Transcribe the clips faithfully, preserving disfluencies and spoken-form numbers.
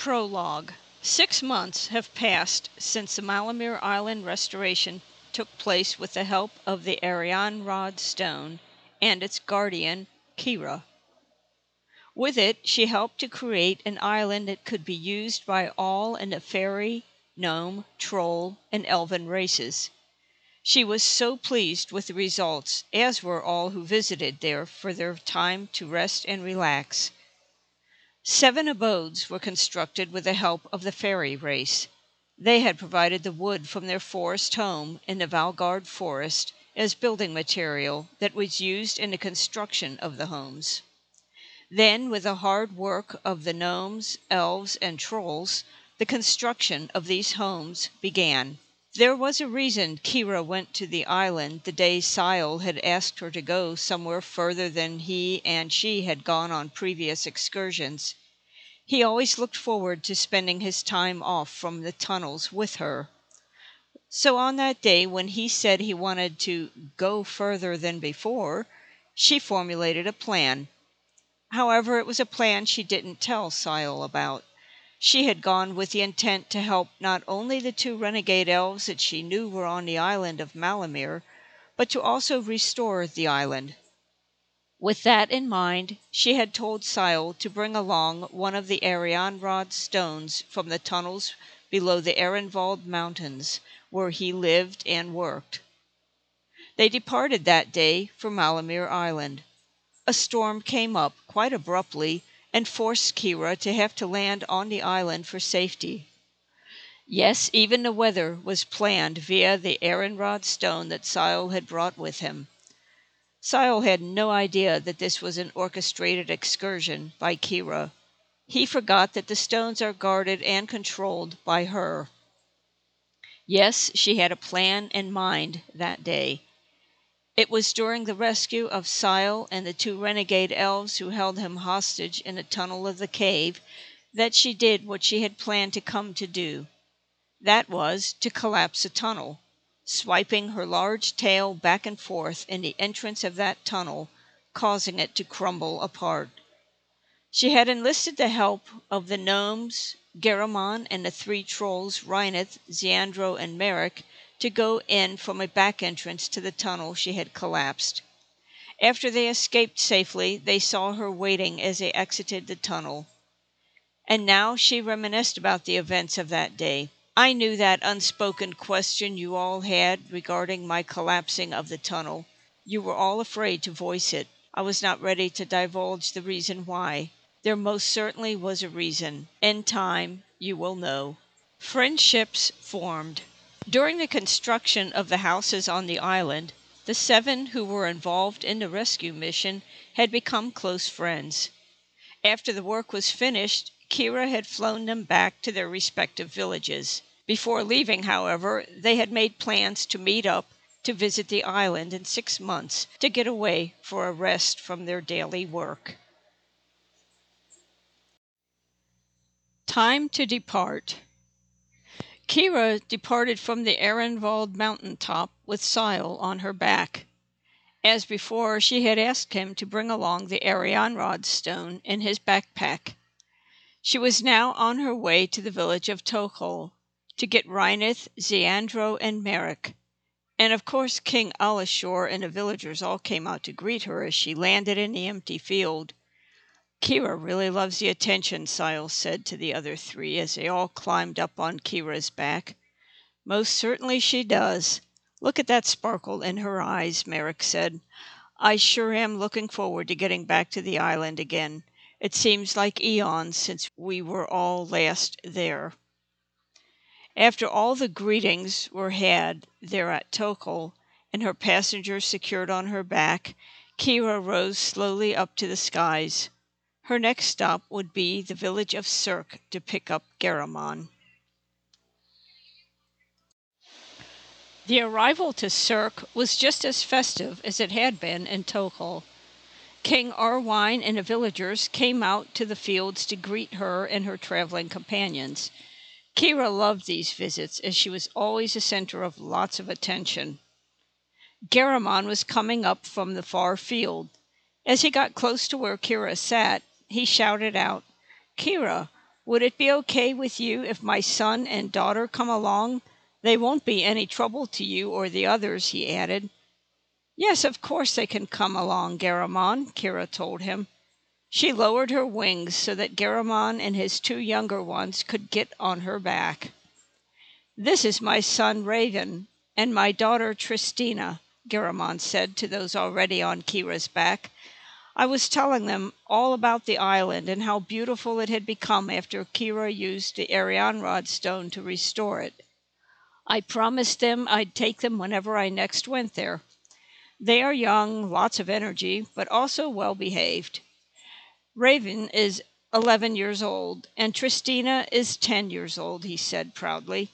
Prologue. Six months have passed since the Malamere Island restoration took place with the help of the Arianrod Stone and its guardian, Kira. With it, she helped to create an island that could be used by all in the fairy, gnome, troll, and elven races. She was so pleased with the results, as were all who visited there for their time to rest and relax. Seven abodes were constructed with the help of the fairy race. They had provided the wood from their forest home in the Valgard Forest as building material that was used in the construction of the homes. Then, with the hard work of the gnomes, elves, and trolls, the construction of these homes began. There was a reason Kira went to the island the day Sile had asked her to go somewhere further than he and she had gone on previous excursions. He always looked forward to spending his time off from the tunnels with her. So on that day when he said he wanted to go further than before, she formulated a plan. However, it was a plan she didn't tell Sile about. She had gone with the intent to help not only the two renegade elves that she knew were on the island of Malamere, but to also restore the island. With that in mind, she had told Sile to bring along one of the Arianrod stones from the tunnels below the Arenvald Mountains, where he lived and worked. They departed that day for Malamere Island. A storm came up quite abruptly, and forced Kira to have to land on the island for safety. Yes, even the weather was planned via the Arianrod stone that Sile had brought with him. Sile had no idea that this was an orchestrated excursion by Kira. He forgot that the stones are guarded and controlled by her. Yes, she had a plan in mind that day. It was during the rescue of Sile and the two renegade elves who held him hostage in the tunnel of the cave that she did what she had planned to come to do. That was to collapse a tunnel, swiping her large tail back and forth in the entrance of that tunnel, causing it to crumble apart. She had enlisted the help of the gnomes, Garamond, and the three trolls, Rineth, Zandro, and Merrick, to go in from a back entrance to the tunnel she had collapsed. After they escaped safely, they saw her waiting as they exited the tunnel. And now she reminisced about the events of that day. I knew that unspoken question you all had regarding my collapsing of the tunnel. You were all afraid to voice it. I was not ready to divulge the reason why. There most certainly was a reason. In time, you will know. Friendships formed. During the construction of the houses on the island, the seven who were involved in the rescue mission had become close friends. After the work was finished, Kira had flown them back to their respective villages. Before leaving, however, they had made plans to meet up to visit the island in six months to get away for a rest from their daily work. Time to depart. Kira departed from the Arenvald mountain top with Sile on her back. As before, she had asked him to bring along the Arianrod stone in his backpack. She was now on her way to the village of Tokol to get Rineth, Zandro, and Merrick. And of course King Alishor and the villagers all came out to greet her as she landed in the empty field. Kira really loves the attention, Sile said to the other three as they all climbed up on Kira's back. Most certainly she does. Look at that sparkle in her eyes, Merrick said. I sure am looking forward to getting back to the island again. It seems like eons since we were all last there. After all the greetings were had there at Tokol, and her passengers secured on her back, Kira rose slowly up to the skies. Her next stop would be the village of Cirque to pick up Garamond. The arrival to Cirque was just as festive as it had been in Tokol. King Arwine and the villagers came out to the fields to greet her and her traveling companions. Kira loved these visits, as she was always the center of lots of attention. Garamond was coming up from the far field. As he got close to where Kira sat, he shouted out, "Kira, Would it be okay with you if my son and daughter come along? They won't be any trouble to you or the others," he added. "Yes, of course they can come along, Garamond," Kira told him. She lowered her wings so that Garamond and his two younger ones could get on her back. "This is my son, Raven, and my daughter, Tristina," Garamond said to those already on Kira's back. I was telling them all about the island and how beautiful it had become after Kira used the Arianrod Stone to restore it. I promised them I'd take them whenever I next went there. They are young, lots of energy, but also well-behaved. Raven is eleven years old, and Tristina is ten years old, he said proudly.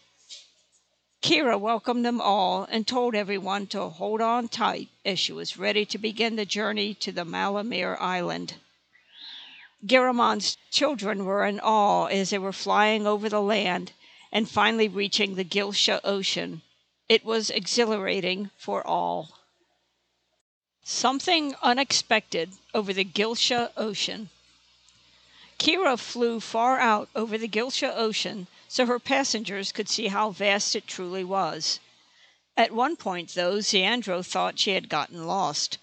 Kira welcomed them all and told everyone to hold on tight as she was ready to begin the journey to the Malamere Island. Garamond's children were in awe as they were flying over the land and finally reaching the Gilsha Ocean. It was exhilarating for all. Something unexpected over the Gilsha Ocean. Kira flew far out over the Gilsha Ocean so her passengers could see how vast it truly was. At one point, though, Zandro thought she had gotten lost.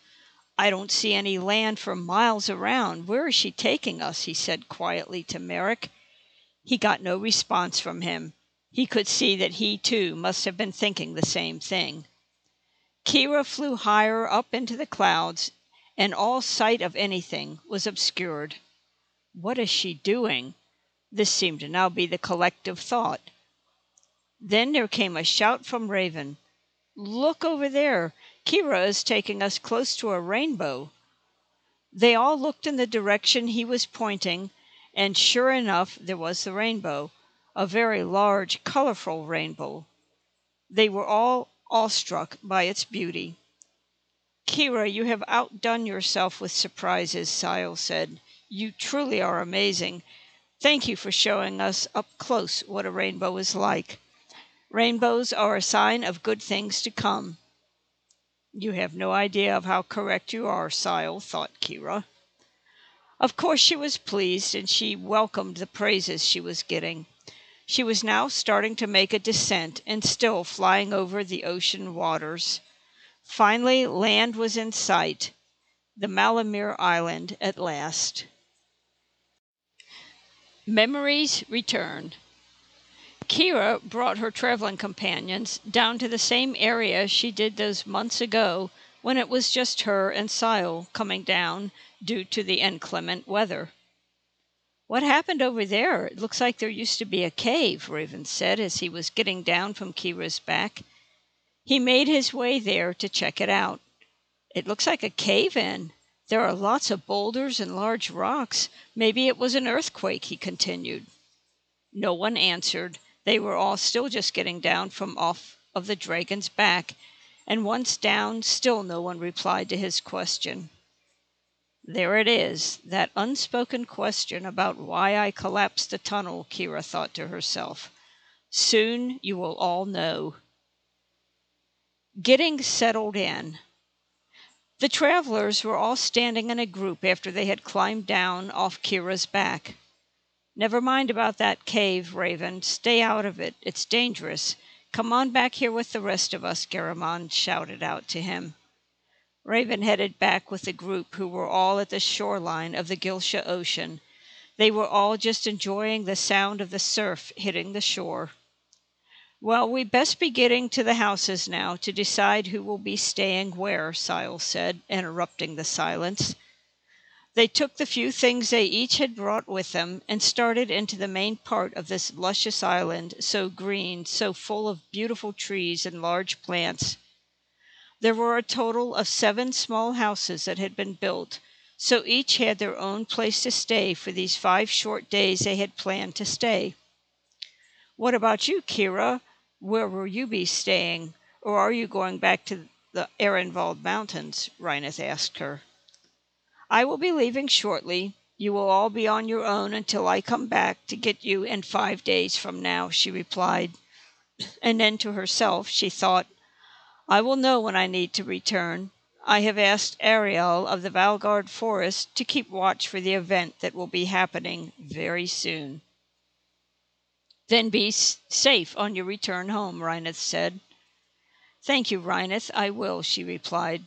"I don't see any land for miles around. Where is she taking us?" he said quietly to Merrick. He got no response from him. He could see that he, too, must have been thinking the same thing. Kira flew higher up into the clouds, and all sight of anything was obscured. "What is she doing?" This seemed to now be the collective thought. Then there came a shout from Raven. "Look over there! Kira is taking us close to a rainbow." They all looked in the direction he was pointing, and sure enough there was the rainbow, a very large, colorful rainbow. They were all awestruck by its beauty. "Kira, you have outdone yourself with surprises," Sile said. "You truly are amazing. Thank you for showing us up close what a rainbow is like. Rainbows are a sign of good things to come." "You have no idea of how correct you are, Sile," thought Kira. Of course she was pleased, and she welcomed the praises she was getting. She was now starting to make a descent and still flying over the ocean waters. Finally, land was in sight. The Malamere Island at last. Memories returned. Kira brought her traveling companions down to the same area she did those months ago when it was just her and Sile coming down due to the inclement weather. "What happened over there? It looks like there used to be a cave," Raven said as he was getting down from Kira's back. He made his way there to check it out. "It looks like a cave-in. There are lots of boulders and large rocks. Maybe it was an earthquake," he continued. No one answered. They were all still just getting down from off of the dragon's back, and once down, still no one replied to his question. "There it is, that unspoken question about why I collapsed the tunnel," Kira thought to herself. "Soon you will all know." Getting settled in. The travelers were all standing in a group after they had climbed down off Kira's back. "Never mind about that cave, Raven. Stay out of it. It's dangerous. Come on back here with the rest of us," Garamond shouted out to him. Raven headed back with the group, who were all at the shoreline of the Gilsha Ocean. They were all just enjoying the sound of the surf hitting the shore. "Well, we best be getting to the houses now to decide who will be staying where," Sile said, interrupting the silence. They took the few things they each had brought with them and started into the main part of this luscious island, so green, so full of beautiful trees and large plants. There were a total of seven small houses that had been built, so each had their own place to stay for these five short days they had planned to stay. "What about you, Kira? Where will you be staying, or are you going back to the Arenvald Mountains?" Rineth asked her. "I will be leaving shortly. You will all be on your own until I come back to get you in five days from now," she replied. And then to herself she thought, "I will know when I need to return. I have asked Ariel of the Valgard Forest to keep watch for the event that will be happening very soon." Then be safe on your return home, Rineth said. Thank you, Rineth, I will, she replied.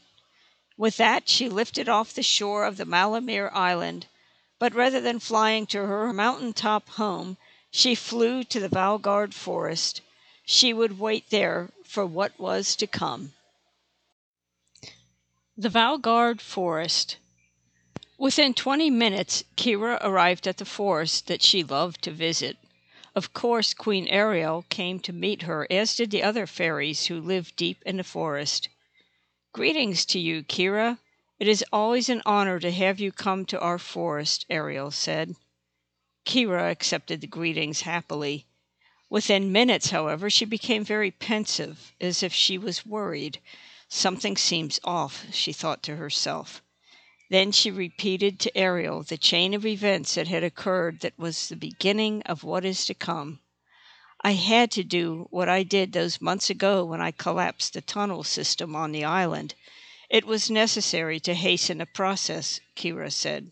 With that, she lifted off the shore of the Malamere Island, but rather than flying to her mountaintop home, she flew to the Valgard Forest. She would wait there for what was to come. The Valgard Forest. Within twenty minutes, Kira arrived at the forest that she loved to visit. Of course, Queen Ariel came to meet her, as did the other fairies who lived deep in the forest. "Greetings to you, Kira. It is always an honor to have you come to our forest," Ariel said. Kira accepted the greetings happily. Within minutes, however, she became very pensive, as if she was worried. Something seems off, she thought to herself. Then she repeated to Ariel the chain of events that had occurred that was the beginning of what is to come. I had to do what I did those months ago when I collapsed the tunnel system on the island. It was necessary to hasten the process, Kira said.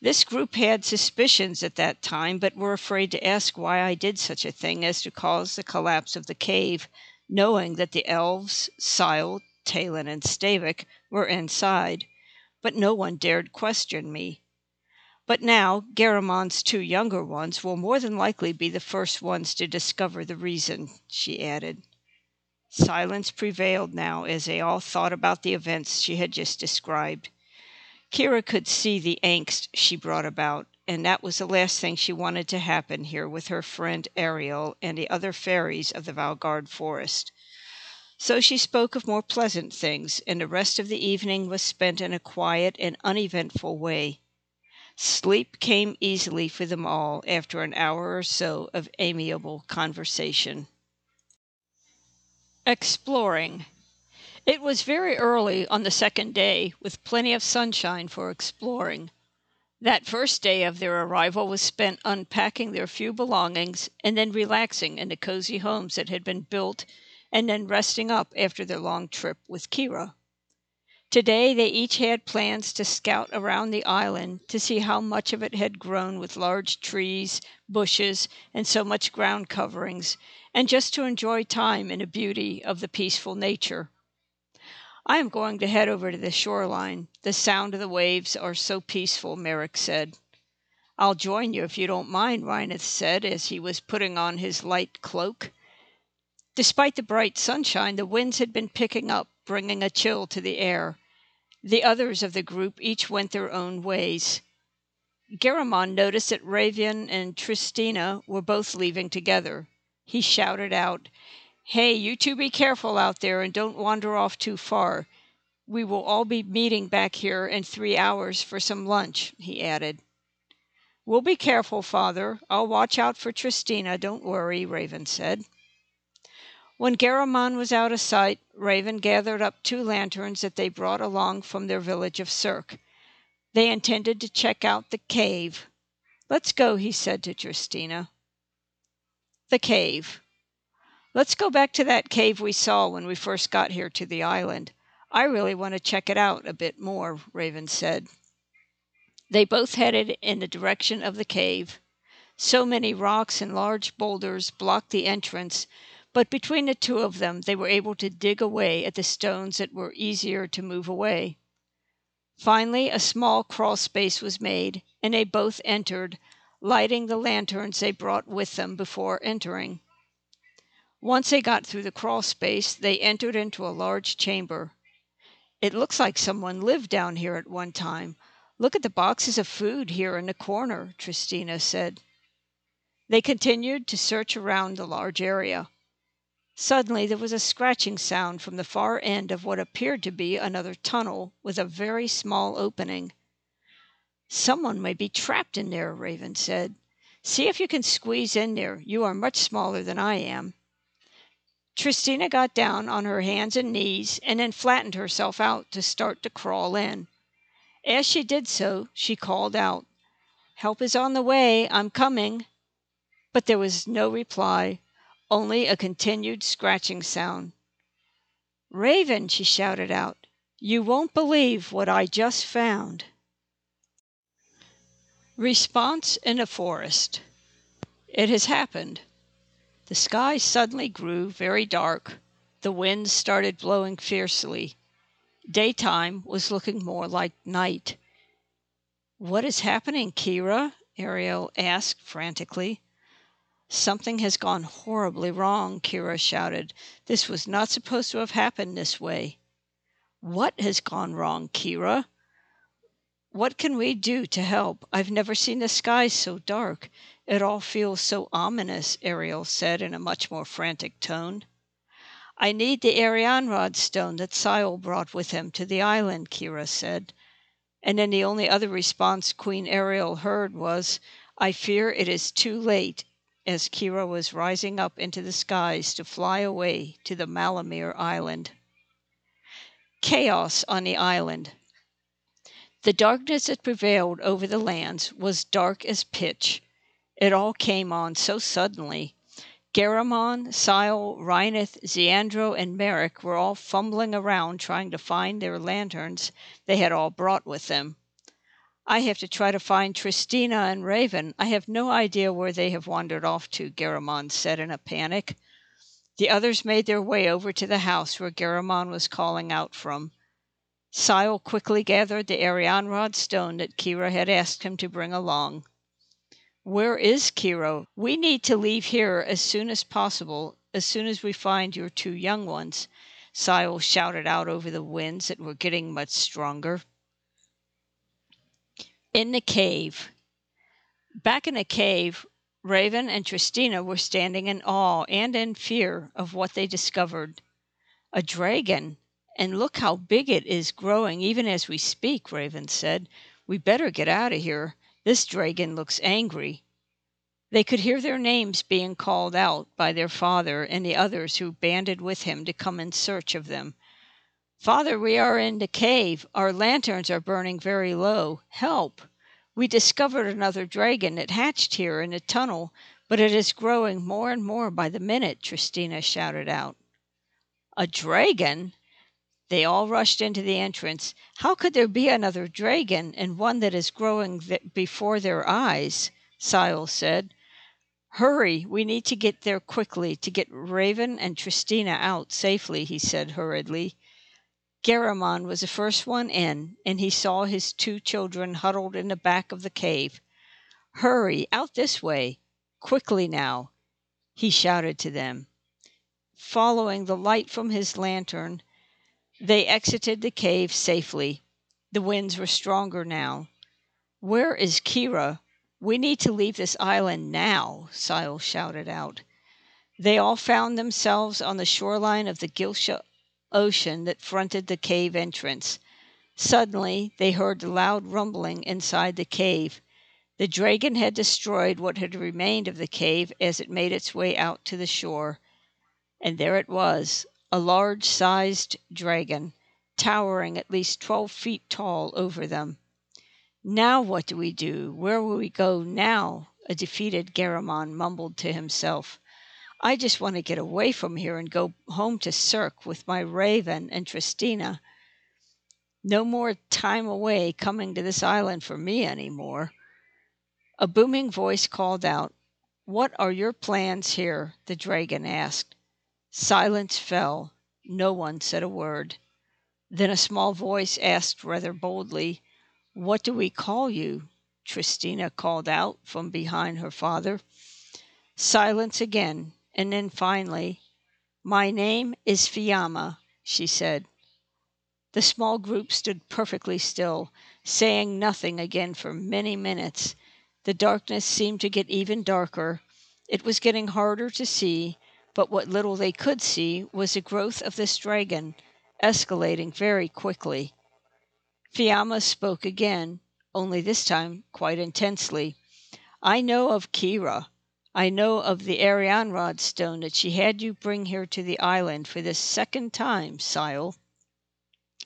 This group had suspicions at that time, but were afraid to ask why I did such a thing as to cause the collapse of the cave, knowing that the elves, Sile, Talyn, and Stavik were inside, but no one dared question me. But now, Garamond's two younger ones will more than likely be the first ones to discover the reason, she added. Silence prevailed now as they all thought about the events she had just described. Kira could see the angst she brought about, and that was the last thing she wanted to happen here with her friend Ariel and the other fairies of the Valgard Forest. So she spoke of more pleasant things, and the rest of the evening was spent in a quiet and uneventful way. Sleep came easily for them all after an hour or so of amiable conversation. Exploring. It was very early on the second day, with plenty of sunshine for exploring. That first day of their arrival was spent unpacking their few belongings and then relaxing in the cozy homes that had been built and then resting up after their long trip with Kira. Today they each had plans to scout around the island to see how much of it had grown with large trees, bushes, and so much ground coverings, and just to enjoy time in the beauty of the peaceful nature. I am going to head over to the shoreline. The sound of the waves are so peaceful, Merrick said. I'll join you if you don't mind, Rineth said as he was putting on his light cloak. Despite the bright sunshine, the winds had been picking up, bringing a chill to the air. The others of the group each went their own ways. Garamond noticed that Raven and Tristina were both leaving together. He shouted out, "Hey, you two be careful out there and don't wander off too far. We will all be meeting back here in three hours for some lunch," he added. "We'll be careful, Father. I'll watch out for Tristina, don't worry," Raven said. When Garamond was out of sight, Raven gathered up two lanterns that they brought along from their village of Cirque. They intended to check out the cave. "Let's go," he said to Tristina. The cave. Let's go back to that cave we saw when we first got here to the island. I really want to check it out a bit more, Raven said. They both headed in the direction of the cave. So many rocks and large boulders blocked the entrance, but between the two of them they were able to dig away at the stones that were easier to move away. Finally, a small crawl space was made, and they both entered, lighting the lanterns they brought with them before entering. Once they got through the crawl space, they entered into a large chamber. It looks like someone lived down here at one time. Look at the boxes of food here in the corner, Tristina said. They continued to search around the large area. Suddenly there was a scratching sound from the far end of what appeared to be another tunnel with a very small opening. "Someone may be trapped in there," Raven said. "See if you can squeeze in there. You are much smaller than I am." Tristina got down on her hands and knees and then flattened herself out to start to crawl in. As she did so, she called out, "Help is on the way, I'm coming." But there was no reply, only a continued scratching sound. "Raven," she shouted out, "you won't believe what I just found." Response in a forest. It has happened. The sky suddenly grew very dark. The wind started blowing fiercely. Daytime was looking more like night. "What is happening, Kira?" Ariel asked frantically. "Something has gone horribly wrong," Kira shouted. "This was not supposed to have happened this way." "What has gone wrong, Kira? What can we do to help? I've never seen the sky so dark. It all feels so ominous," Ariel said in a much more frantic tone. "I need the Arianrod Stone that Sile brought with him to the island," Kira said. And then the only other response Queen Ariel heard was, "I fear it is too late," as Kira was rising up into the skies to fly away to the Malamere Island. Chaos on the island. The darkness that prevailed over the lands was dark as pitch. It all came on so suddenly. Garamond, Sile, Rineth, Zandro, and Merrick were all fumbling around trying to find their lanterns they had all brought with them. "I have to try to find Tristina and Raven. I have no idea where they have wandered off to," Garamond said in a panic. The others made their way over to the house where Garamond was calling out from. Sile quickly gathered the Arianrod Stone that Kira had asked him to bring along. "Where is Kira? We need to leave here as soon as possible, as soon as we find your two young ones," Sile shouted out over the winds that were getting much stronger. In the cave. Back in the cave, Raven and Tristina were standing in awe and in fear of what they discovered. "A dragon, and look how big it is growing even as we speak," Raven said. "We better get out of here. This dragon looks angry." They could hear their names being called out by their father and the others who banded with him to come in search of them. "Father, we are in the cave. Our lanterns are burning very low. Help! We discovered another dragon that hatched here in the tunnel, but it is growing more and more by the minute," Tristina shouted out. "A dragon?" They all rushed into the entrance. "How could there be another dragon, and one that is growing th- before their eyes?" Sile said. "Hurry, we need to get there quickly to get Raven and Tristina out safely," he said hurriedly. Garamond was the first one in, and he saw his two children huddled in the back of the cave. "Hurry, out this way, quickly now," he shouted to them. Following the light from his lantern, they exited the cave safely. The winds were stronger now. "Where is Kira? We need to leave this island now," Sile shouted out. They all found themselves on the shoreline of the Gilsha Ocean that fronted the cave entrance. Suddenly, they heard the loud rumbling inside the cave. The dragon had destroyed what had remained of the cave as it made its way out to the shore. And there it was. A large-sized dragon, towering at least twelve feet tall over them. "Now what do we do? Where will we go now?" a defeated Garamond mumbled to himself. "I just want to get away from here and go home to Cirque with my Raven and Tristina. No more time away coming to this island for me anymore." A booming voice called out. "What are your plans here?" the dragon asked. Silence fell. No one said a word. Then a small voice asked rather boldly, "What do we call you?" Tristina called out from behind her father. Silence again, and then finally, "My name is Fiamma," she said. The small group stood perfectly still, saying nothing again for many minutes. The darkness seemed to get even darker. It was getting harder to see, but what little they could see was the growth of this dragon, escalating very quickly. Fiamma spoke again, only this time quite intensely. "I know of Kira. I know of the Arianrod Stone that she had you bring here to the island for this second time, Sile.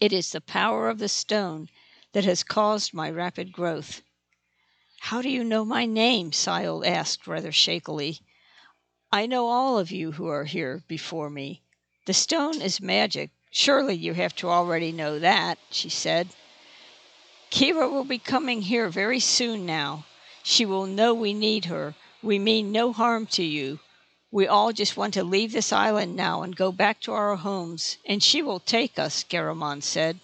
It is the power of the stone that has caused my rapid growth." "How do you know my name?" Sile asked rather shakily. "I know all of you who are here before me. The stone is magic. Surely you have to already know that," she said. "Kira will be coming here very soon now. She will know we need her. We mean no harm to you. We all just want to leave this island now and go back to our homes, and she will take us," Garamond said.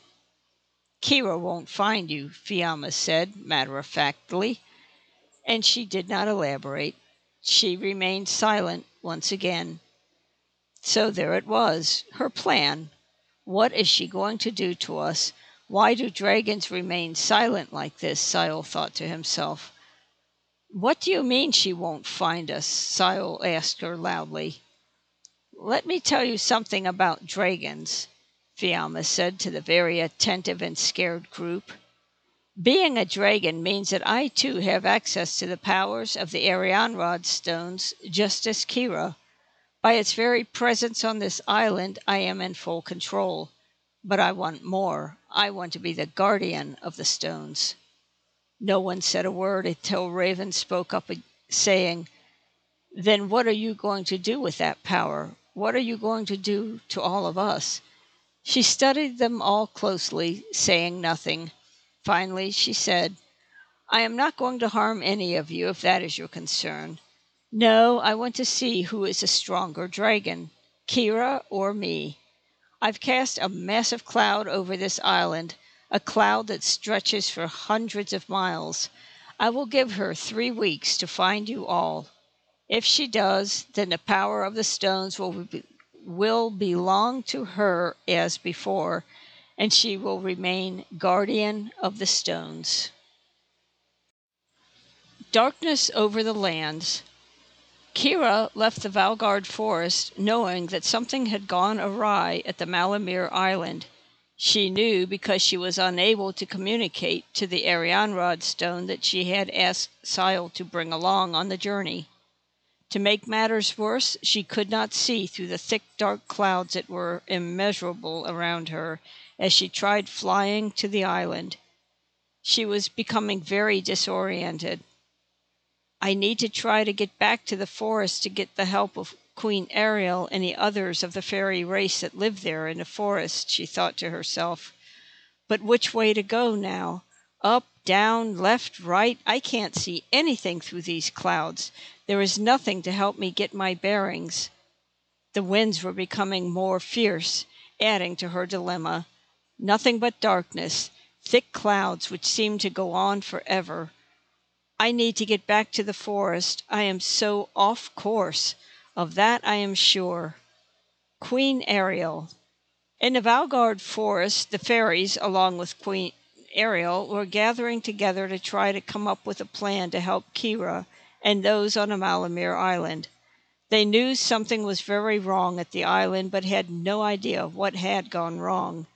"Kira won't find you," Fiamma said matter-of-factly, and she did not elaborate. She remained silent once again. So there it was, her plan. What is she going to do to us? Why do dragons remain silent like this? Sile thought to himself. "What do you mean she won't find us?" Sile asked her loudly. "Let me tell you something about dragons," Fiamma said to the very attentive and scared group. "Being a dragon means that I too have access to the powers of the Arianrod stones, just as Kira. By its very presence on this island, I am in full control. But I want more. I want to be the guardian of the stones." No one said a word until Raven spoke up, saying, "Then what are you going to do with that power? What are you going to do to all of us?" She studied them all closely, saying nothing. Finally, she said, "I am not going to harm any of you, if that is your concern. No, I want to see who is a stronger dragon, Kira or me. I've cast a massive cloud over this island, a cloud that stretches for hundreds of miles. I will give her three weeks to find you all. If she does, then the power of the stones will be, will belong to her as before, and she will remain guardian of the stones." Darkness over the lands. Kira left the Valgard Forest knowing that something had gone awry at the Malamere Island. She knew because she was unable to communicate to the Arianrod stone that she had asked Sile to bring along on the journey. To make matters worse, she could not see through the thick dark clouds that were immeasurable around her as she tried flying to the island. She was becoming very disoriented. "I need to try to get back to the forest to get the help of Queen Ariel and the others of the fairy race that live there in the forest," she thought to herself. "But which way to go now? Up, down, left, right? I can't see anything through these clouds. There is nothing to help me get my bearings." The winds were becoming more fierce, adding to her dilemma. Nothing but darkness, thick clouds which seemed to go on forever. "I need to get back to the forest. I am so off course. Of that I am sure. Queen Ariel." In the Valgard Forest, the fairies, along with Queen Ariel, were gathering together to try to come up with a plan to help Kira and those on the Malamere Island. They knew something was very wrong at the island, but had no idea what had gone wrong.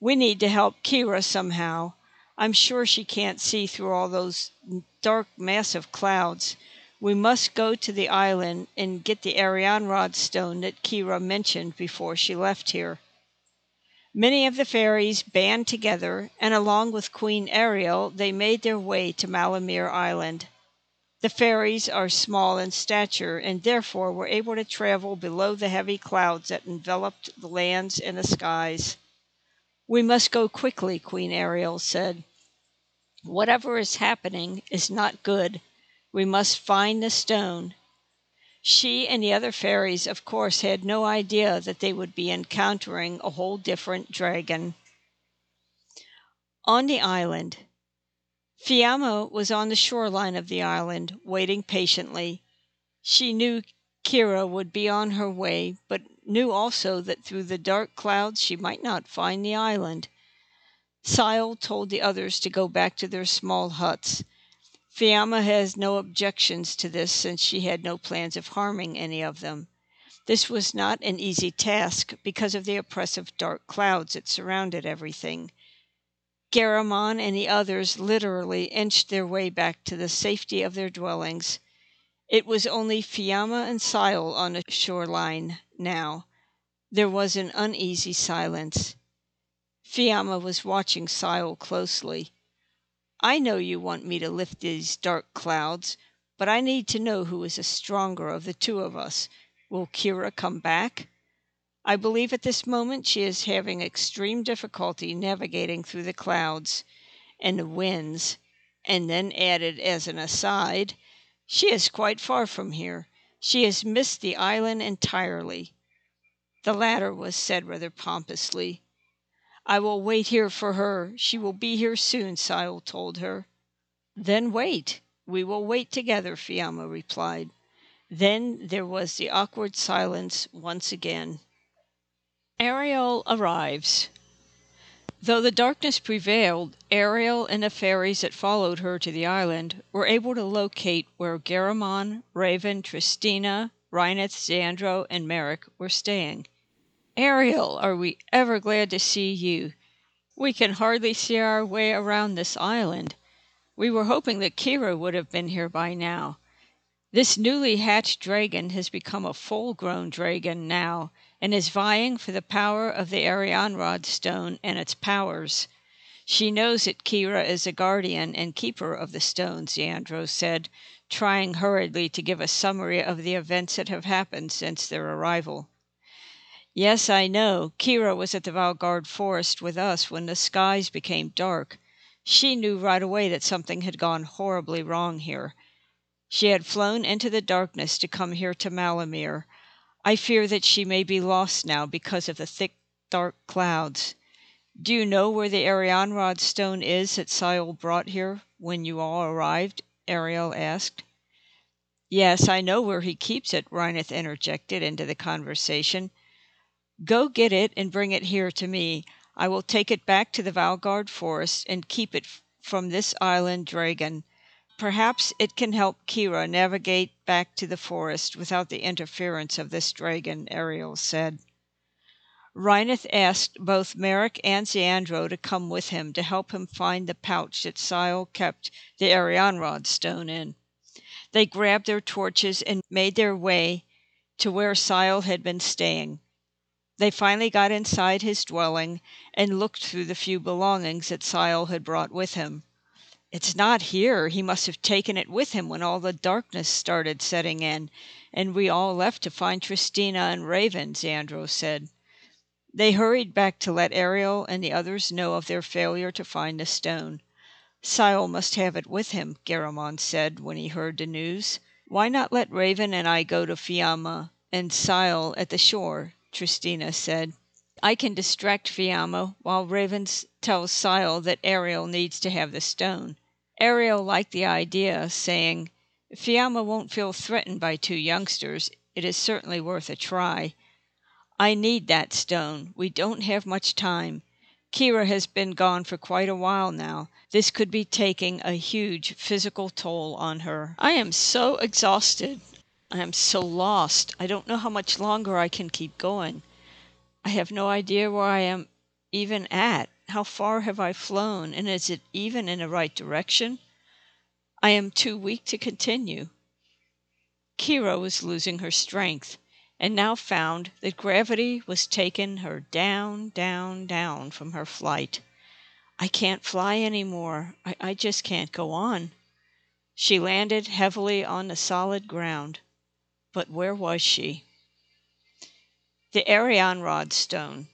"We need to help Kira somehow. I'm sure she can't see through all those dark, massive clouds. We must go to the island and get the Arianrod stone that Kira mentioned before she left here." Many of the fairies band together, and along with Queen Ariel, they made their way to Malamere Island. The fairies are small in stature, and therefore were able to travel below the heavy clouds that enveloped the lands and the skies. "We must go quickly," Queen Ariel said. "Whatever is happening is not good. We must find the stone." She and the other fairies, of course, had no idea that they would be encountering a whole different dragon. On the island. Fiamma was on the shoreline of the island, waiting patiently. She knew Kira would be on her way, but knew also that through the dark clouds she might not find the island. Sile told the others to go back to their small huts. Fiamma has no objections to this, since she had no plans of harming any of them. This was not an easy task because of the oppressive dark clouds that surrounded everything. Garamond and the others literally inched their way back to the safety of their dwellings. It was only Fiamma and Sile on the shoreline now. There was an uneasy silence. Fiamma was watching Sile closely. "I know you want me to lift these dark clouds, but I need to know who is the stronger of the two of us. Will Kira come back? I believe at this moment she is having extreme difficulty navigating through the clouds and the winds," and then added as an aside, "She is quite far from here. She has missed the island entirely. The latter was said rather pompously. I will wait here for her. She will be here soon, Sile told her. Then wait. We will wait together, Fiamma replied. Then there was the awkward silence once again. Ariel arrives. Though the darkness prevailed, Ariel and the fairies that followed her to the island were able to locate where Garamond, Raven, Tristina, Rineth, Zandro, and Merrick were staying. Ariel, are we ever glad to see you? We can hardly see our way around this island. We were hoping that Kira would have been here by now. This newly hatched dragon has become a full-grown dragon now, and is vying for the power of the Arianrod Stone and its powers. She knows that Kira is a guardian and keeper of the stone, Zandro said, trying hurriedly to give a summary of the events that have happened since their arrival. Yes, I know. Kira was at the Valgard Forest with us when the skies became dark. She knew right away that something had gone horribly wrong here. She had flown into the darkness to come here to Malamere. I fear that she may be lost now because of the thick, dark clouds. Do you know where the Arianrod stone is that Sile brought here when you all arrived? Ariel asked. Yes, I know where he keeps it, Rineth interjected into the conversation. Go get it and bring it here to me. I will take it back to the Valgard Forest and keep it from this island dragon. Perhaps it can help Kira navigate back to the forest without the interference of this dragon, Ariel said. Rineth asked both Merrick and Zandro to come with him to help him find the pouch that Sile kept the Arianrod stone in. They grabbed their torches and made their way to where Sile had been staying. They finally got inside his dwelling and looked through the few belongings that Sile had brought with him. It's not here. He must have taken it with him when all the darkness started setting in, and we all left to find Tristina and Raven, Zandro said. They hurried back to let Ariel and the others know of their failure to find the stone. Sile must have it with him, Garamond said when he heard the news. Why not let Raven and I go to Fiamma and Sile at the shore, Tristina said. I can distract Fiamma while Raven tells Sile that Ariel needs to have the stone. Ariel liked the idea, saying, Fiamma won't feel threatened by two youngsters. It is certainly worth a try. I need that stone. We don't have much time. Kira has been gone for quite a while now. This could be taking a huge physical toll on her. I am so exhausted. I am so lost. I don't know how much longer I can keep going. I have no idea where I am even at. How far have I flown, and is it even in the right direction? I am too weak to continue. Kira was losing her strength, and now found that gravity was taking her down, down, down from her flight. I can't fly anymore. I, I just can't go on. She landed heavily on the solid ground. But where was she? The Arianrod Stone.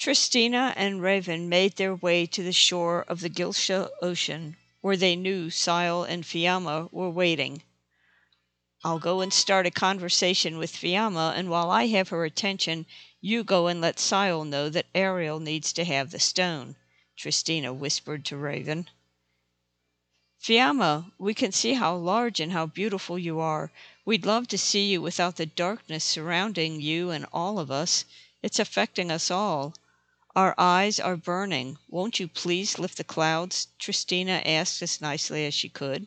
Tristina and Raven made their way to the shore of the Gilsha Ocean, where they knew Sile and Fiamma were waiting. I'll go and start a conversation with Fiamma, and while I have her attention, you go and let Sile know that Ariel needs to have the stone, Tristina whispered to Raven. Fiamma, we can see how large and how beautiful you are. We'd love to see you without the darkness surrounding you and all of us. It's affecting us all. Our eyes are burning. Won't you please lift the clouds? Tristina asked as nicely as she could.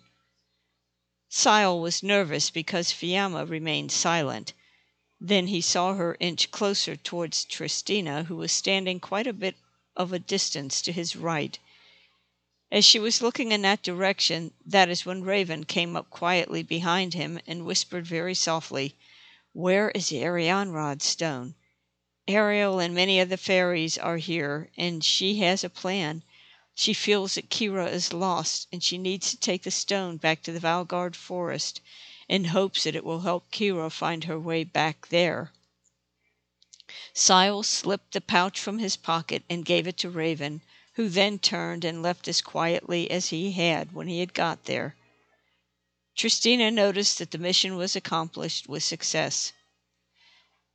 Sile was nervous because Fiamma remained silent. Then he saw her inch closer towards Tristina, who was standing quite a bit of a distance to his right. As she was looking in that direction, that is when Raven came up quietly behind him and whispered very softly, "Where is the Arianrod stone? Ariel and many of the fairies are here, and she has a plan. She feels that Kira is lost, and she needs to take the stone back to the Valgard Forest in hopes that it will help Kira find her way back there." Sile slipped the pouch from his pocket and gave it to Raven, who then turned and left as quietly as he had when he had got there. Tristina noticed that the mission was accomplished with success.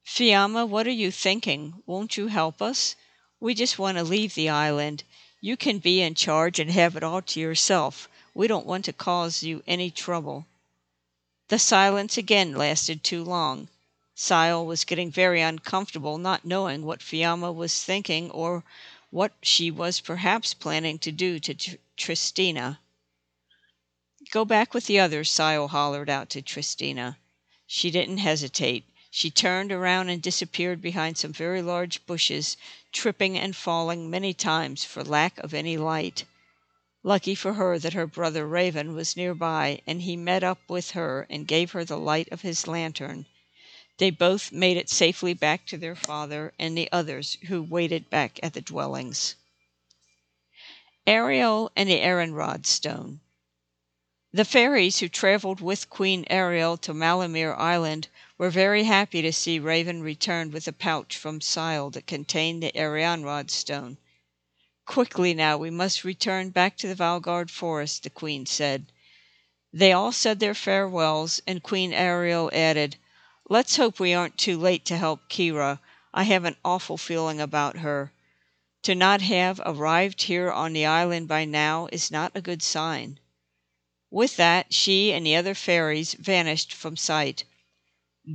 Fiamma, what are you thinking? Won't you help us? We just want to leave the island. You can be in charge and have it all to yourself. We don't want to cause you any trouble. The silence again lasted too long. Sile was getting very uncomfortable, not knowing what Fiamma was thinking or what she was perhaps planning to do to Tr- Tristina. Go back with the others, Sile hollered out to Tristina. She didn't hesitate. She turned around and disappeared behind some very large bushes, tripping and falling many times for lack of any light. Lucky for her that her brother Raven was nearby, and he met up with her and gave her the light of his lantern. They both made it safely back to their father and the others who waited back at the dwellings. Ariel and the Arianrod Stone. The fairies who traveled with Queen Ariel to Malamere Island were very happy to see Raven returned with a pouch from Sile that contained the Arianrod Stone. Quickly now, we must return back to the Valgard Forest, the Queen said. They all said their farewells, and Queen Ariel added, Let's hope we aren't too late to help Kira. I have an awful feeling about her. To not have arrived here on the island by now is not a good sign. With that, she and the other fairies vanished from sight.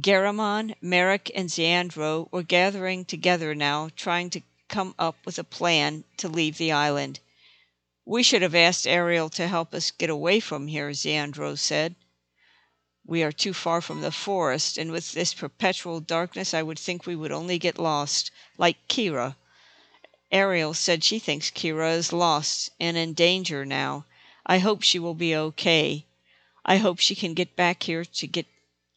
Garamond, Merrick, and Zandro were gathering together now, trying to come up with a plan to leave the island. We should have asked Ariel to help us get away from here, Zandro said. We are too far from the forest, and with this perpetual darkness I would think we would only get lost, like Kira. Ariel said she thinks Kira is lost and in danger now. I hope she will be okay. I hope she can get back here to get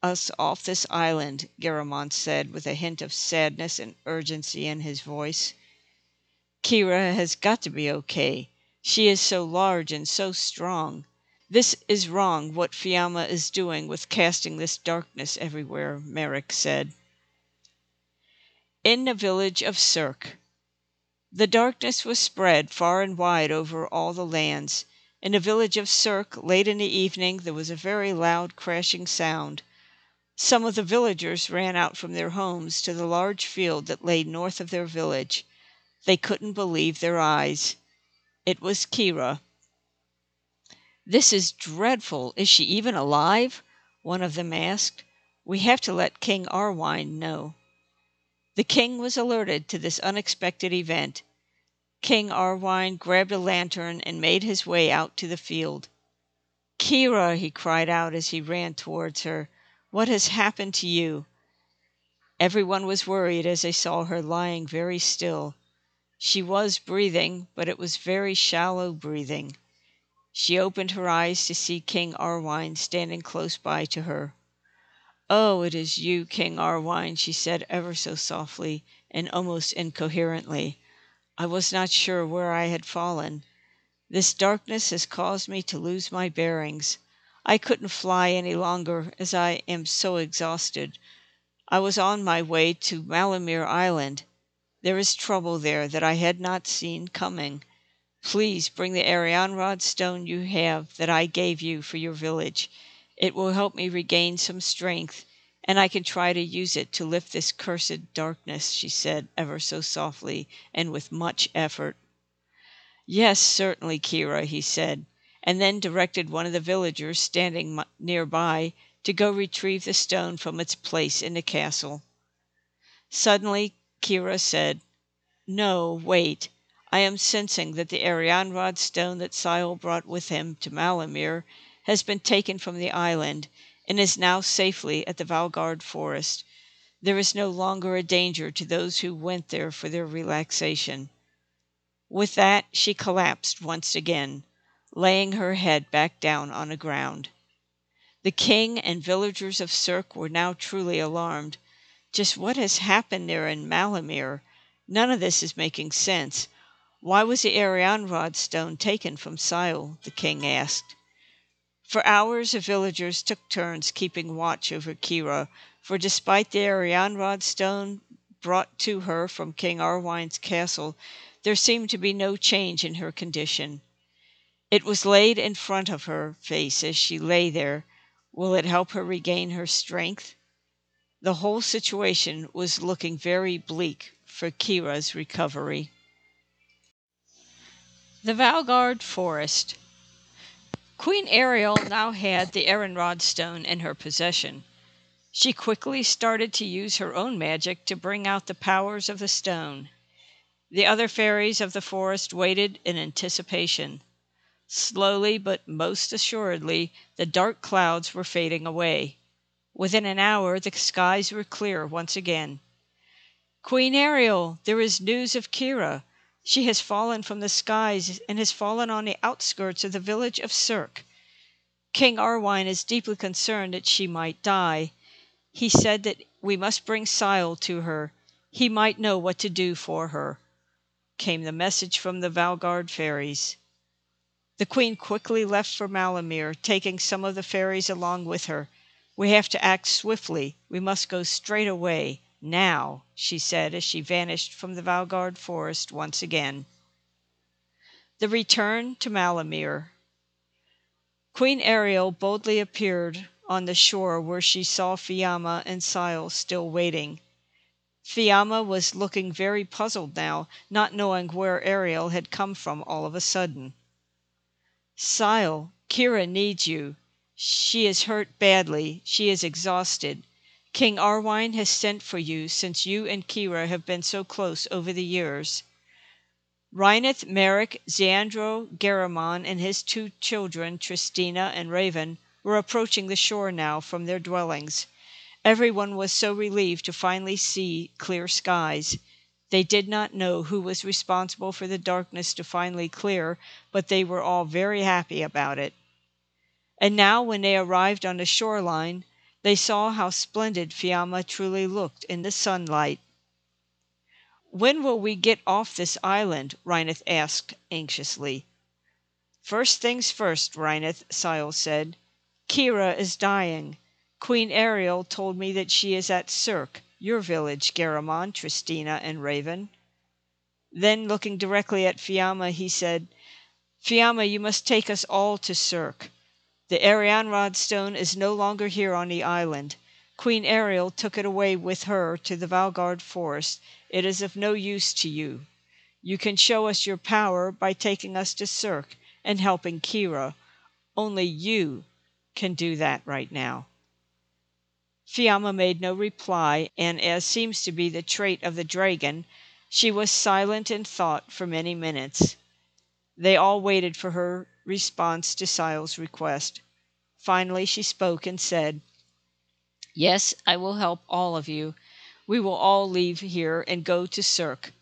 us off this island, Garamond said, with a hint of sadness and urgency in his voice. Kira has got to be okay. She is so large and so strong. This is wrong, what Fiamma is doing with casting this darkness everywhere, Merrick said. In the village of Cirque. The darkness was spread far and wide over all the lands. In the village of Cirque, late in the evening, there was a very loud crashing sound. Some of the villagers ran out from their homes to the large field that lay north of their village. They couldn't believe their eyes. It was Kira. This is dreadful. Is she even alive? One of them asked. We have to let King Arwine know. The king was alerted to this unexpected event. King Arwine grabbed a lantern and made his way out to the field. Kira, he cried out as he ran towards her, what has happened to you? Everyone was worried as they saw her lying very still. She was breathing, but it was very shallow breathing. She opened her eyes to see King Arwine standing close by to her. Oh, it is you, King Arwine, she said ever so softly and almost incoherently. I was not sure where I had fallen. This darkness has caused me to lose my bearings. I couldn't fly any longer, as I am so exhausted. I was on my way to Malamere Island. There is trouble there that I had not seen coming. Please bring the Arianrod stone you have that I gave you for your village. It will help me regain some strength, and I can try to use it to lift this cursed darkness, she said ever so softly and with much effort. Yes, certainly, Kira, he said, and then directed one of the villagers standing nearby to go retrieve the stone from its place in the castle. Suddenly, Kira said, No, wait. I am sensing that the Arianrod stone that Sile brought with him to Malamere has been taken from the island, and is now safely at the Valgard Forest. There is no longer a danger to those who went there for their relaxation. With that, she collapsed once again, laying her head back down on the ground. The king and villagers of Cirque were now truly alarmed. Just what has happened there in Malamere? None of this is making sense. Why was the Arianrod stone taken from Sile? The king asked. For hours, the villagers took turns keeping watch over Kira, for despite the Arianrod stone brought to her from King Arwine's castle, there seemed to be no change in her condition. It was laid in front of her face as she lay there, Will it help her regain her strength? The whole situation was looking very bleak for Kira's recovery. The Valgard Forest. Queen Ariel now had the Arianrod Stone in her possession. She quickly started to use her own magic to bring out the powers of the stone. The other fairies of the forest waited in anticipation. Slowly but most assuredly, the dark clouds were fading away. Within an hour, the skies were clear once again. "Queen Ariel, there is news of Kira. She has fallen from the skies and has fallen on the outskirts of the village of Cirque. King Arwine is deeply concerned that she might die. He said that we must bring Sile to her. He might know what to do for her," came the message from the Valgard fairies. The queen quickly left for Malamere, taking some of the fairies along with her. "We have to act swiftly. We must go straight away, now," she said as she vanished from the Valgard Forest once again. The return to Malamere. Queen Ariel boldly appeared on the shore where she saw Fiamma and Sile still waiting. Fiamma was looking very puzzled now, not knowing where Ariel had come from all of a sudden. "Sile, Kira needs you. She is hurt badly. She is exhausted. King Arwine has sent for you since you and Kira have been so close over the years. Rineth, Merrick, Zandro, Garamond, and his two children, Tristina and Raven, were approaching the shore now from their dwellings. Everyone was so relieved to finally see clear skies. They did not know who was responsible for the darkness to finally clear, but they were all very happy about it. And now when they arrived on the shoreline, they saw how splendid Fiamma truly looked in the sunlight. "When will we get off this island?" Rineth asked anxiously. "First things first, Rineth," Sile said. "Kira is dying. Queen Ariel told me that she is at Cirque, your village, Garamond, Tristina, and Raven." Then, looking directly at Fiamma, he said, "Fiamma, you must take us all to Cirque. The Arianrod Stone is no longer here on the island. Queen Ariel took it away with her to the Valgard Forest. It is of no use to you. You can show us your power by taking us to Cirque and helping Kira. Only you can do that right now." Fiamma made no reply, and as seems to be the trait of the dragon, she was silent in thought for many minutes. They all waited for her response to Sile's request. Finally she spoke and said, "Yes, I will help all of you. We will all leave here and go to Cirque.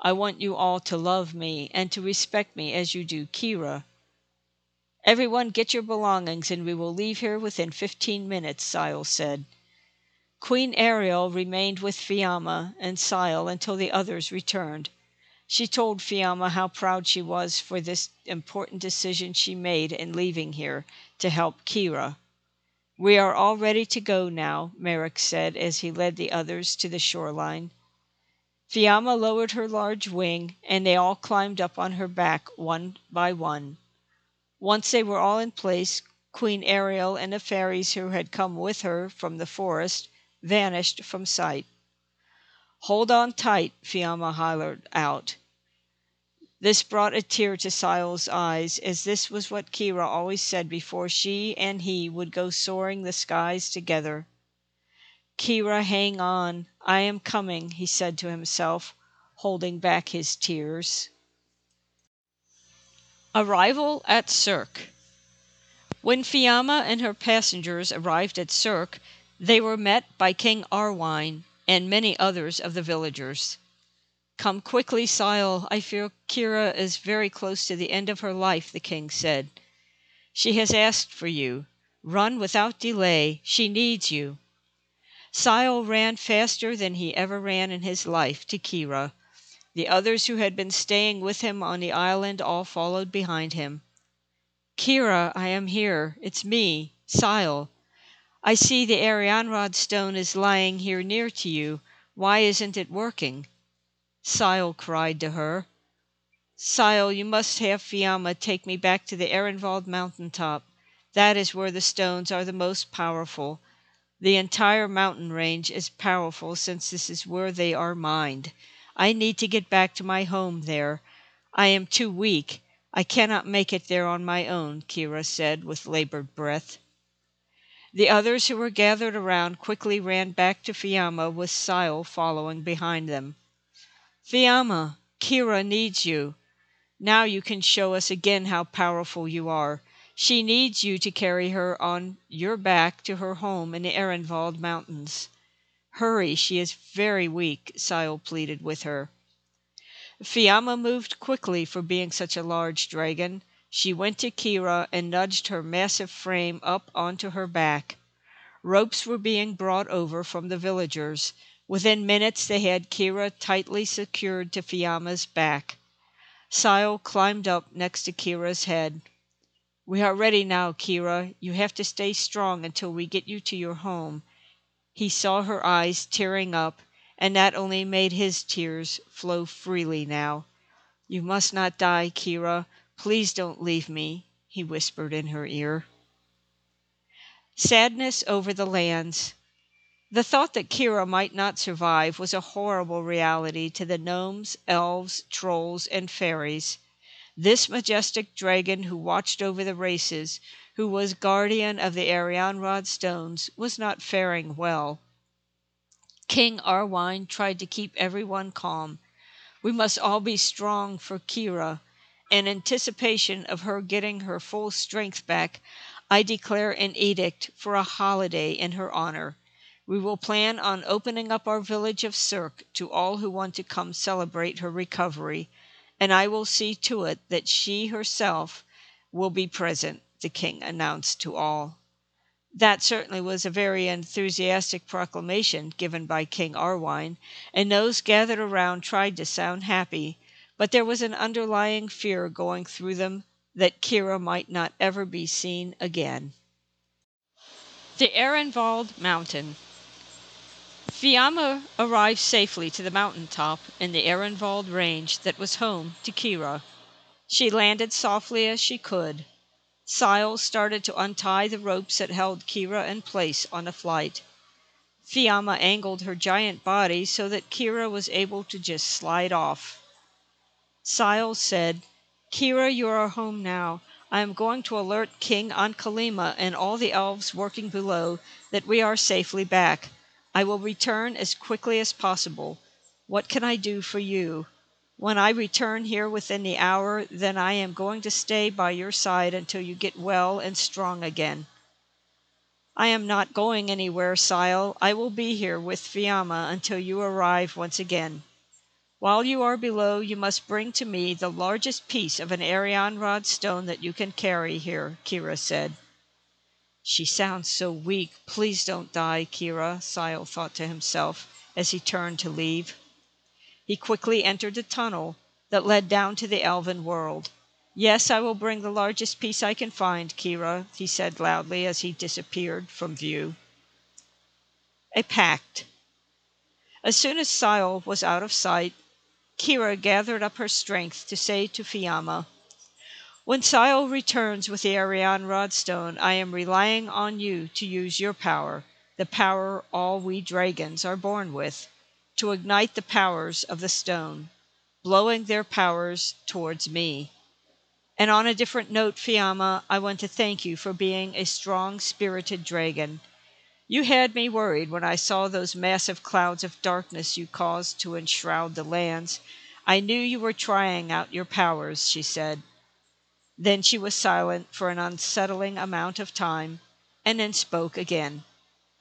I want you all to love me and to respect me as you do Kira. Everyone get your belongings and we will leave here within fifteen minutes, Sile said. Queen Ariel remained with Fiamma and Sile until the others returned. She told Fiamma how proud she was for this important decision she made in leaving here to help Kira. "We are all ready to go now," Merrick said as he led the others to the shoreline. Fiamma lowered her large wing, and they all climbed up on her back one by one. Once they were all in place, Queen Ariel and the fairies who had come with her from the forest vanished from sight. "Hold on tight," Fiamma hollered out. This brought a tear to Sile's eyes, as this was what Kira always said before she and he would go soaring the skies together. "Kira, hang on. I am coming," he said to himself, holding back his tears. Arrival at Cirque. When Fiamma and her passengers arrived at Cirque, they were met by King Arwine and many others of the villagers. "Come quickly, Sile. I fear Kira is very close to the end of her life," the king said. "She has asked for you. Run without delay. She needs you." Sile ran faster than he ever ran in his life to Kira. The others who had been staying with him on the island all followed behind him. "Kira, I am here. It's me, Sile. I see the Arianrod Stone is lying here near to you. Why isn't it working?" Sile cried to her, "Sile, you must have Fiamma take me back to the Arenvald mountain top. That is where the stones are the most powerful. The entire mountain range is powerful since this is where they are mined. I need to get back to my home there. I am too weak. I cannot make it there on my own," Kira said with labored breath. The others who were gathered around quickly ran back to Fiamma, with Sile following behind them. "Fiamma, Kira needs you. Now you can show us again how powerful you are. She needs you to carry her on your back to her home in the Arenvald Mountains. Hurry, she is very weak," Sile pleaded with her. Fiamma moved quickly for being such a large dragon. She went to Kira and nudged her massive frame up onto her back. Ropes were being brought over from the villagers. Within minutes they had Kira tightly secured to Fiamma's back. Sile climbed up next to Kira's head. "We are ready now, Kira. You have to stay strong until we get you to your home." He saw her eyes tearing up, and that only made his tears flow freely now. "You must not die, Kira. Please don't leave me," he whispered in her ear. Sadness over the lands. The thought that Kira might not survive was a horrible reality to the gnomes, elves, trolls, and fairies. This majestic dragon who watched over the races, who was guardian of the Arianrod stones, was not faring well. King Arwine tried to keep everyone calm. "We must all be strong for Kira. In anticipation of her getting her full strength back, I declare an edict for a holiday in her honor. We will plan on opening up our village of Cirque to all who want to come celebrate her recovery, and I will see to it that she herself will be present," the king announced to all. That certainly was a very enthusiastic proclamation given by King Arwine, and those gathered around tried to sound happy, but there was an underlying fear going through them that Kira might not ever be seen again. The Arenvald Mountain. Fiamma arrived safely to the mountaintop in the Arenvald range that was home to Kira. She landed softly as she could. Sile started to untie the ropes that held Kira in place on the flight. Fiamma angled her giant body so that Kira was able to just slide off. Sile said, "Kira, you are home now. I am going to alert King Ankalima and all the elves working below that we are safely back. I will return as quickly as possible. What can I do for you? When I return here within the hour, then I am going to stay by your side until you get well and strong again." "I am not going anywhere, Sile. I will be here with Fiamma until you arrive once again. While you are below, you must bring to me the largest piece of an Arianrod stone that you can carry here," Kira said. "She sounds so weak. Please don't die, Kira," Sile thought to himself as he turned to leave. He quickly entered the tunnel that led down to the elven world. "Yes, I will bring the largest piece I can find, Kira," he said loudly as he disappeared from view. A pact. As soon as Sile was out of sight, Kira gathered up her strength to say to Fiamma, "When Sile returns with the Arianrod stone, I am relying on you to use your power, the power all we dragons are born with, to ignite the powers of the stone, blowing their powers towards me. And on a different note, Fiamma, I want to thank you for being a strong-spirited dragon. You had me worried when I saw those massive clouds of darkness you caused to enshroud the lands. I knew you were trying out your powers," she said. Then she was silent for an unsettling amount of time, and then spoke again.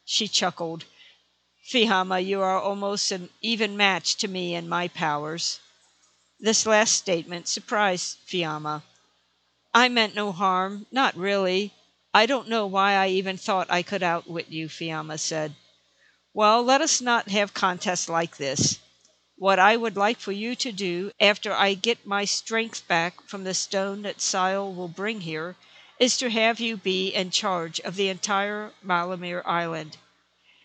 She chuckled. "Fiamma, you are almost an even match to me in my powers." This last statement surprised Fiamma. "I meant no harm, not really. I don't know why I even thought I could outwit you," Fiamma said. "Well, let us not have contests like this. What I would like for you to do, after I get my strength back from the stone that Sile will bring here, is to have you be in charge of the entire Malamere Island.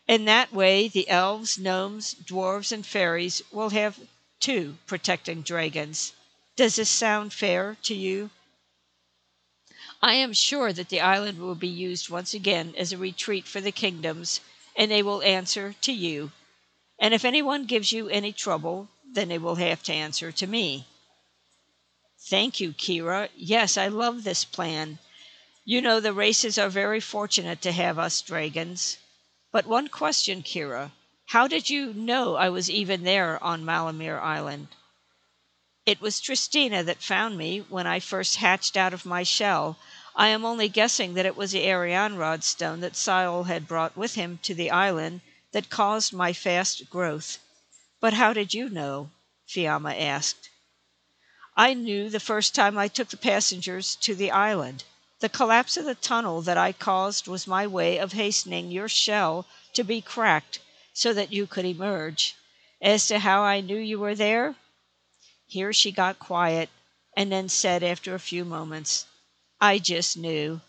In that way, the elves, gnomes, dwarves, and fairies will have two protecting dragons. Does this sound fair to you?" I am sure that the island will be used once again as a retreat for the kingdoms, and they will answer to you. And if anyone gives you any trouble, then they will have to answer to me." "Thank you, Kira. Yes, I love this plan. You know, the races are very fortunate to have us dragons. But one question, Kira. How did you know I was even there on Malamere Island?" "It was Tristina that found me when I first hatched out of my shell. I am only guessing that it was the Arianrod Stone that Sile had brought with him to the island that caused my fast growth." "But how did you know?" Fiamma asked. "I knew the first time I took the passengers to the island. The collapse of the tunnel that I caused was my way of hastening your shell to be cracked so that you could emerge. As to how I knew you were there—" Here she got quiet, and then said after a few moments, "I just knew."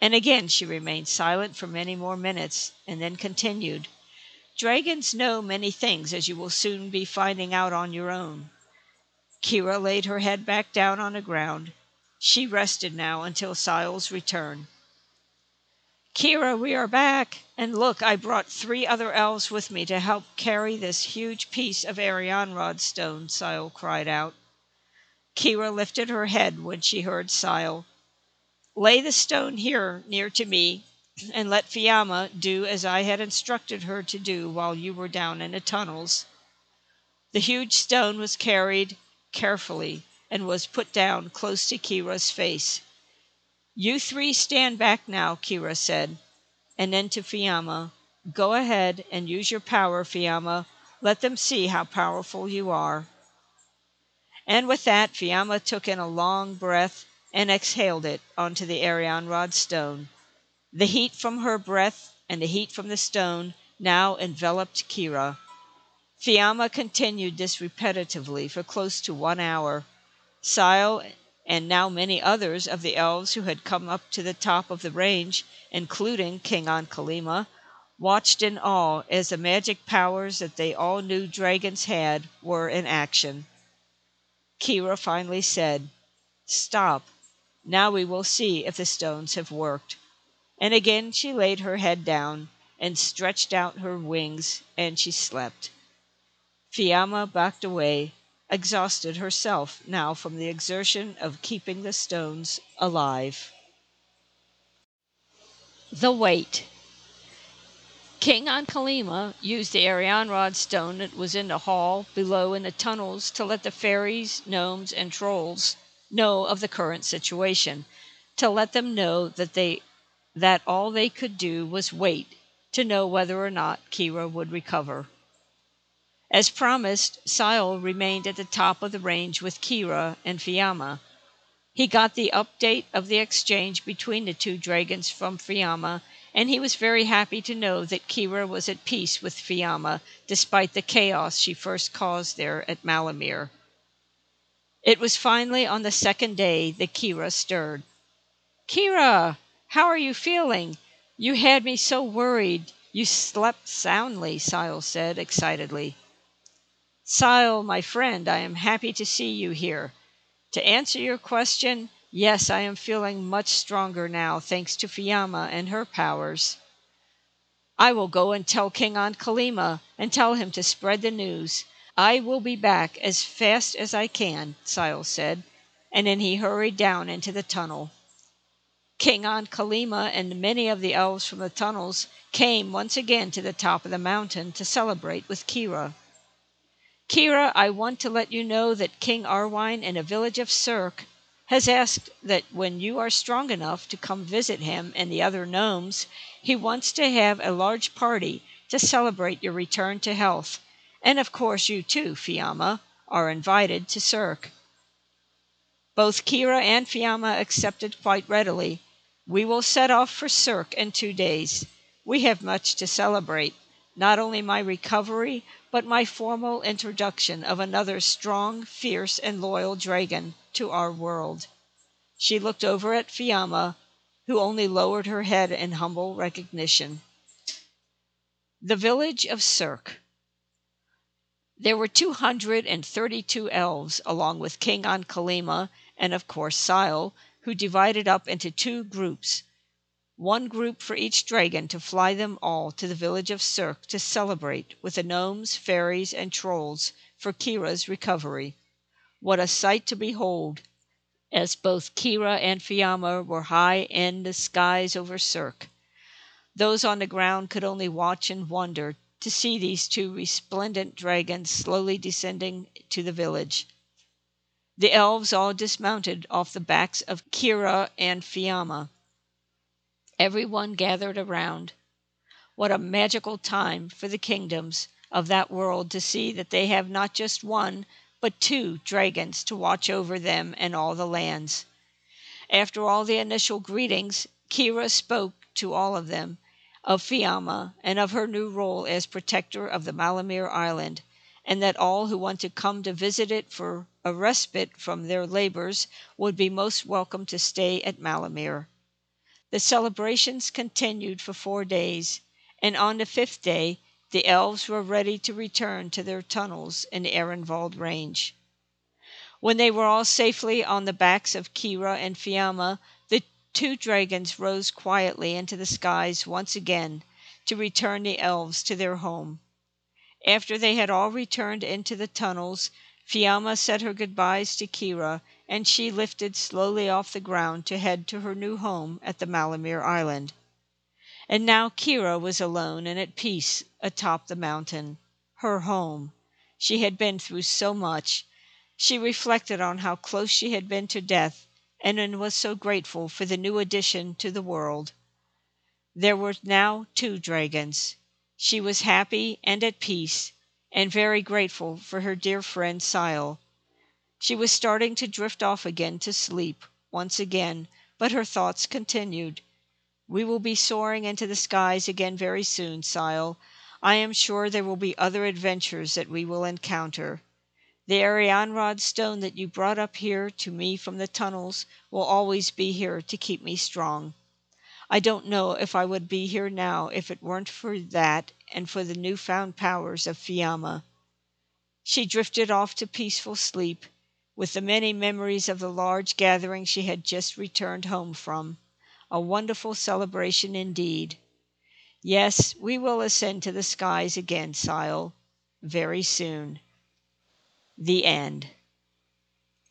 And again she remained silent for many more minutes, and then continued, "Dragons know many things, as you will soon be finding out on your own." Kira laid her head back down on the ground. She rested now until Sile's return. "Kira, we are back, and look, I brought three other elves with me to help carry this huge piece of Arianrod stone," Sile cried out. Kira lifted her head when she heard Sile. "Lay the stone here near to me, and let Fiamma do as I had instructed her to do while you were down in the tunnels." The huge stone was carried carefully and was put down close to Kira's face. "You three stand back now," Kira said, and then to Fiamma, "Go ahead and use your power, Fiamma. Let them see how powerful you are." And with that, Fiamma took in a long breath and exhaled it onto the Arianrod stone. The heat from her breath and the heat from the stone now enveloped Kira. Fiamma continued this repetitively for close to one hour. Sile and now many others of the elves who had come up to the top of the range, including King Ankalima, watched in awe as the magic powers that they all knew dragons had were in action. Kira finally said, "Stop. Now we will see if the stones have worked." And again she laid her head down and stretched out her wings, and she slept. Fiamma backed away, exhausted herself now from the exertion of keeping the stones alive. The Wait. King Ankalima used the Arianrod stone that was in the hall below in the tunnels to let the fairies, gnomes, and trolls know of the current situation, to let them know that they that all they could do was wait to know whether or not Kira would recover. As promised, Sile remained at the top of the range with Kira and Fiamma. He got the update of the exchange between the two dragons from Fiamma, and he was very happy to know that Kira was at peace with Fiamma, despite the chaos she first caused there at Malamere. It was finally on the second day that Kira stirred. "Kira, how are you feeling? You had me so worried. You slept soundly," Sile said excitedly. "Sile, my friend, I am happy to see you here. To answer your question, yes, I am feeling much stronger now, thanks to Fiamma and her powers. I will go and tell King Ankalima and tell him to spread the news. I will be back as fast as I can," Sile said, and then he hurried down into the tunnel. King Ankalima and many of the elves from the tunnels came once again to the top of the mountain to celebrate with Kira. "Kira, I want to let you know that King Arwine in the village of Cirque has asked that when you are strong enough to come visit him and the other gnomes, he wants to have a large party to celebrate your return to health. And of course you too, Fiamma, are invited to Cirque." Both Kira and Fiamma accepted quite readily. "We will set off for Cirque in two days. We have much to celebrate, not only my recovery, but my formal introduction of another strong, fierce, and loyal dragon to our world." She looked over at Fiamma, who only lowered her head in humble recognition. The village of Cirque. There were two hundred and thirty-two elves, along with King Ankalima and, of course, Sile, who divided up into two groups, one group for each dragon to fly them all to the village of Cirque to celebrate with the gnomes, fairies, and trolls for Kira's recovery. What a sight to behold, as both Kira and Fiamma were high in the skies over Cirque. Those on the ground could only watch and wonder to see these two resplendent dragons slowly descending to the village. The elves all dismounted off the backs of Kira and Fiamma. Everyone gathered around. What a magical time for the kingdoms of that world to see that they have not just one, but two dragons to watch over them and all the lands. After all the initial greetings, Kira spoke to all of them, of Fiamma, and of her new role as protector of the Malamere Island, and that all who want to come to visit it for a respite from their labors would be most welcome to stay at Malamere. The celebrations continued for four days, and on the fifth day, the elves were ready to return to their tunnels in the Arenvald Range. When they were all safely on the backs of Kira and Fiamma, the two dragons rose quietly into the skies once again to return the elves to their home. After they had all returned into the tunnels, Fiamma said her goodbyes to Kira, and she lifted slowly off the ground to head to her new home at the Malamere Island. And now Kira was alone and at peace atop the mountain, her home. She had been through so much. She reflected on how close she had been to death, and was so grateful for the new addition to the world. There were now two dragons. She was happy and at peace, and very grateful for her dear friend Sile. She was starting to drift off again to sleep, once again, but her thoughts continued. "We will be soaring into the skies again very soon, Sile. I am sure there will be other adventures that we will encounter. The Arianrod Stone that you brought up here to me from the tunnels will always be here to keep me strong. I don't know if I would be here now if it weren't for that and for the newfound powers of Fiamma." She drifted off to peaceful sleep, with the many memories of the large gathering she had just returned home from. A wonderful celebration indeed. "Yes, we will ascend to the skies again, Sile, very soon." The end.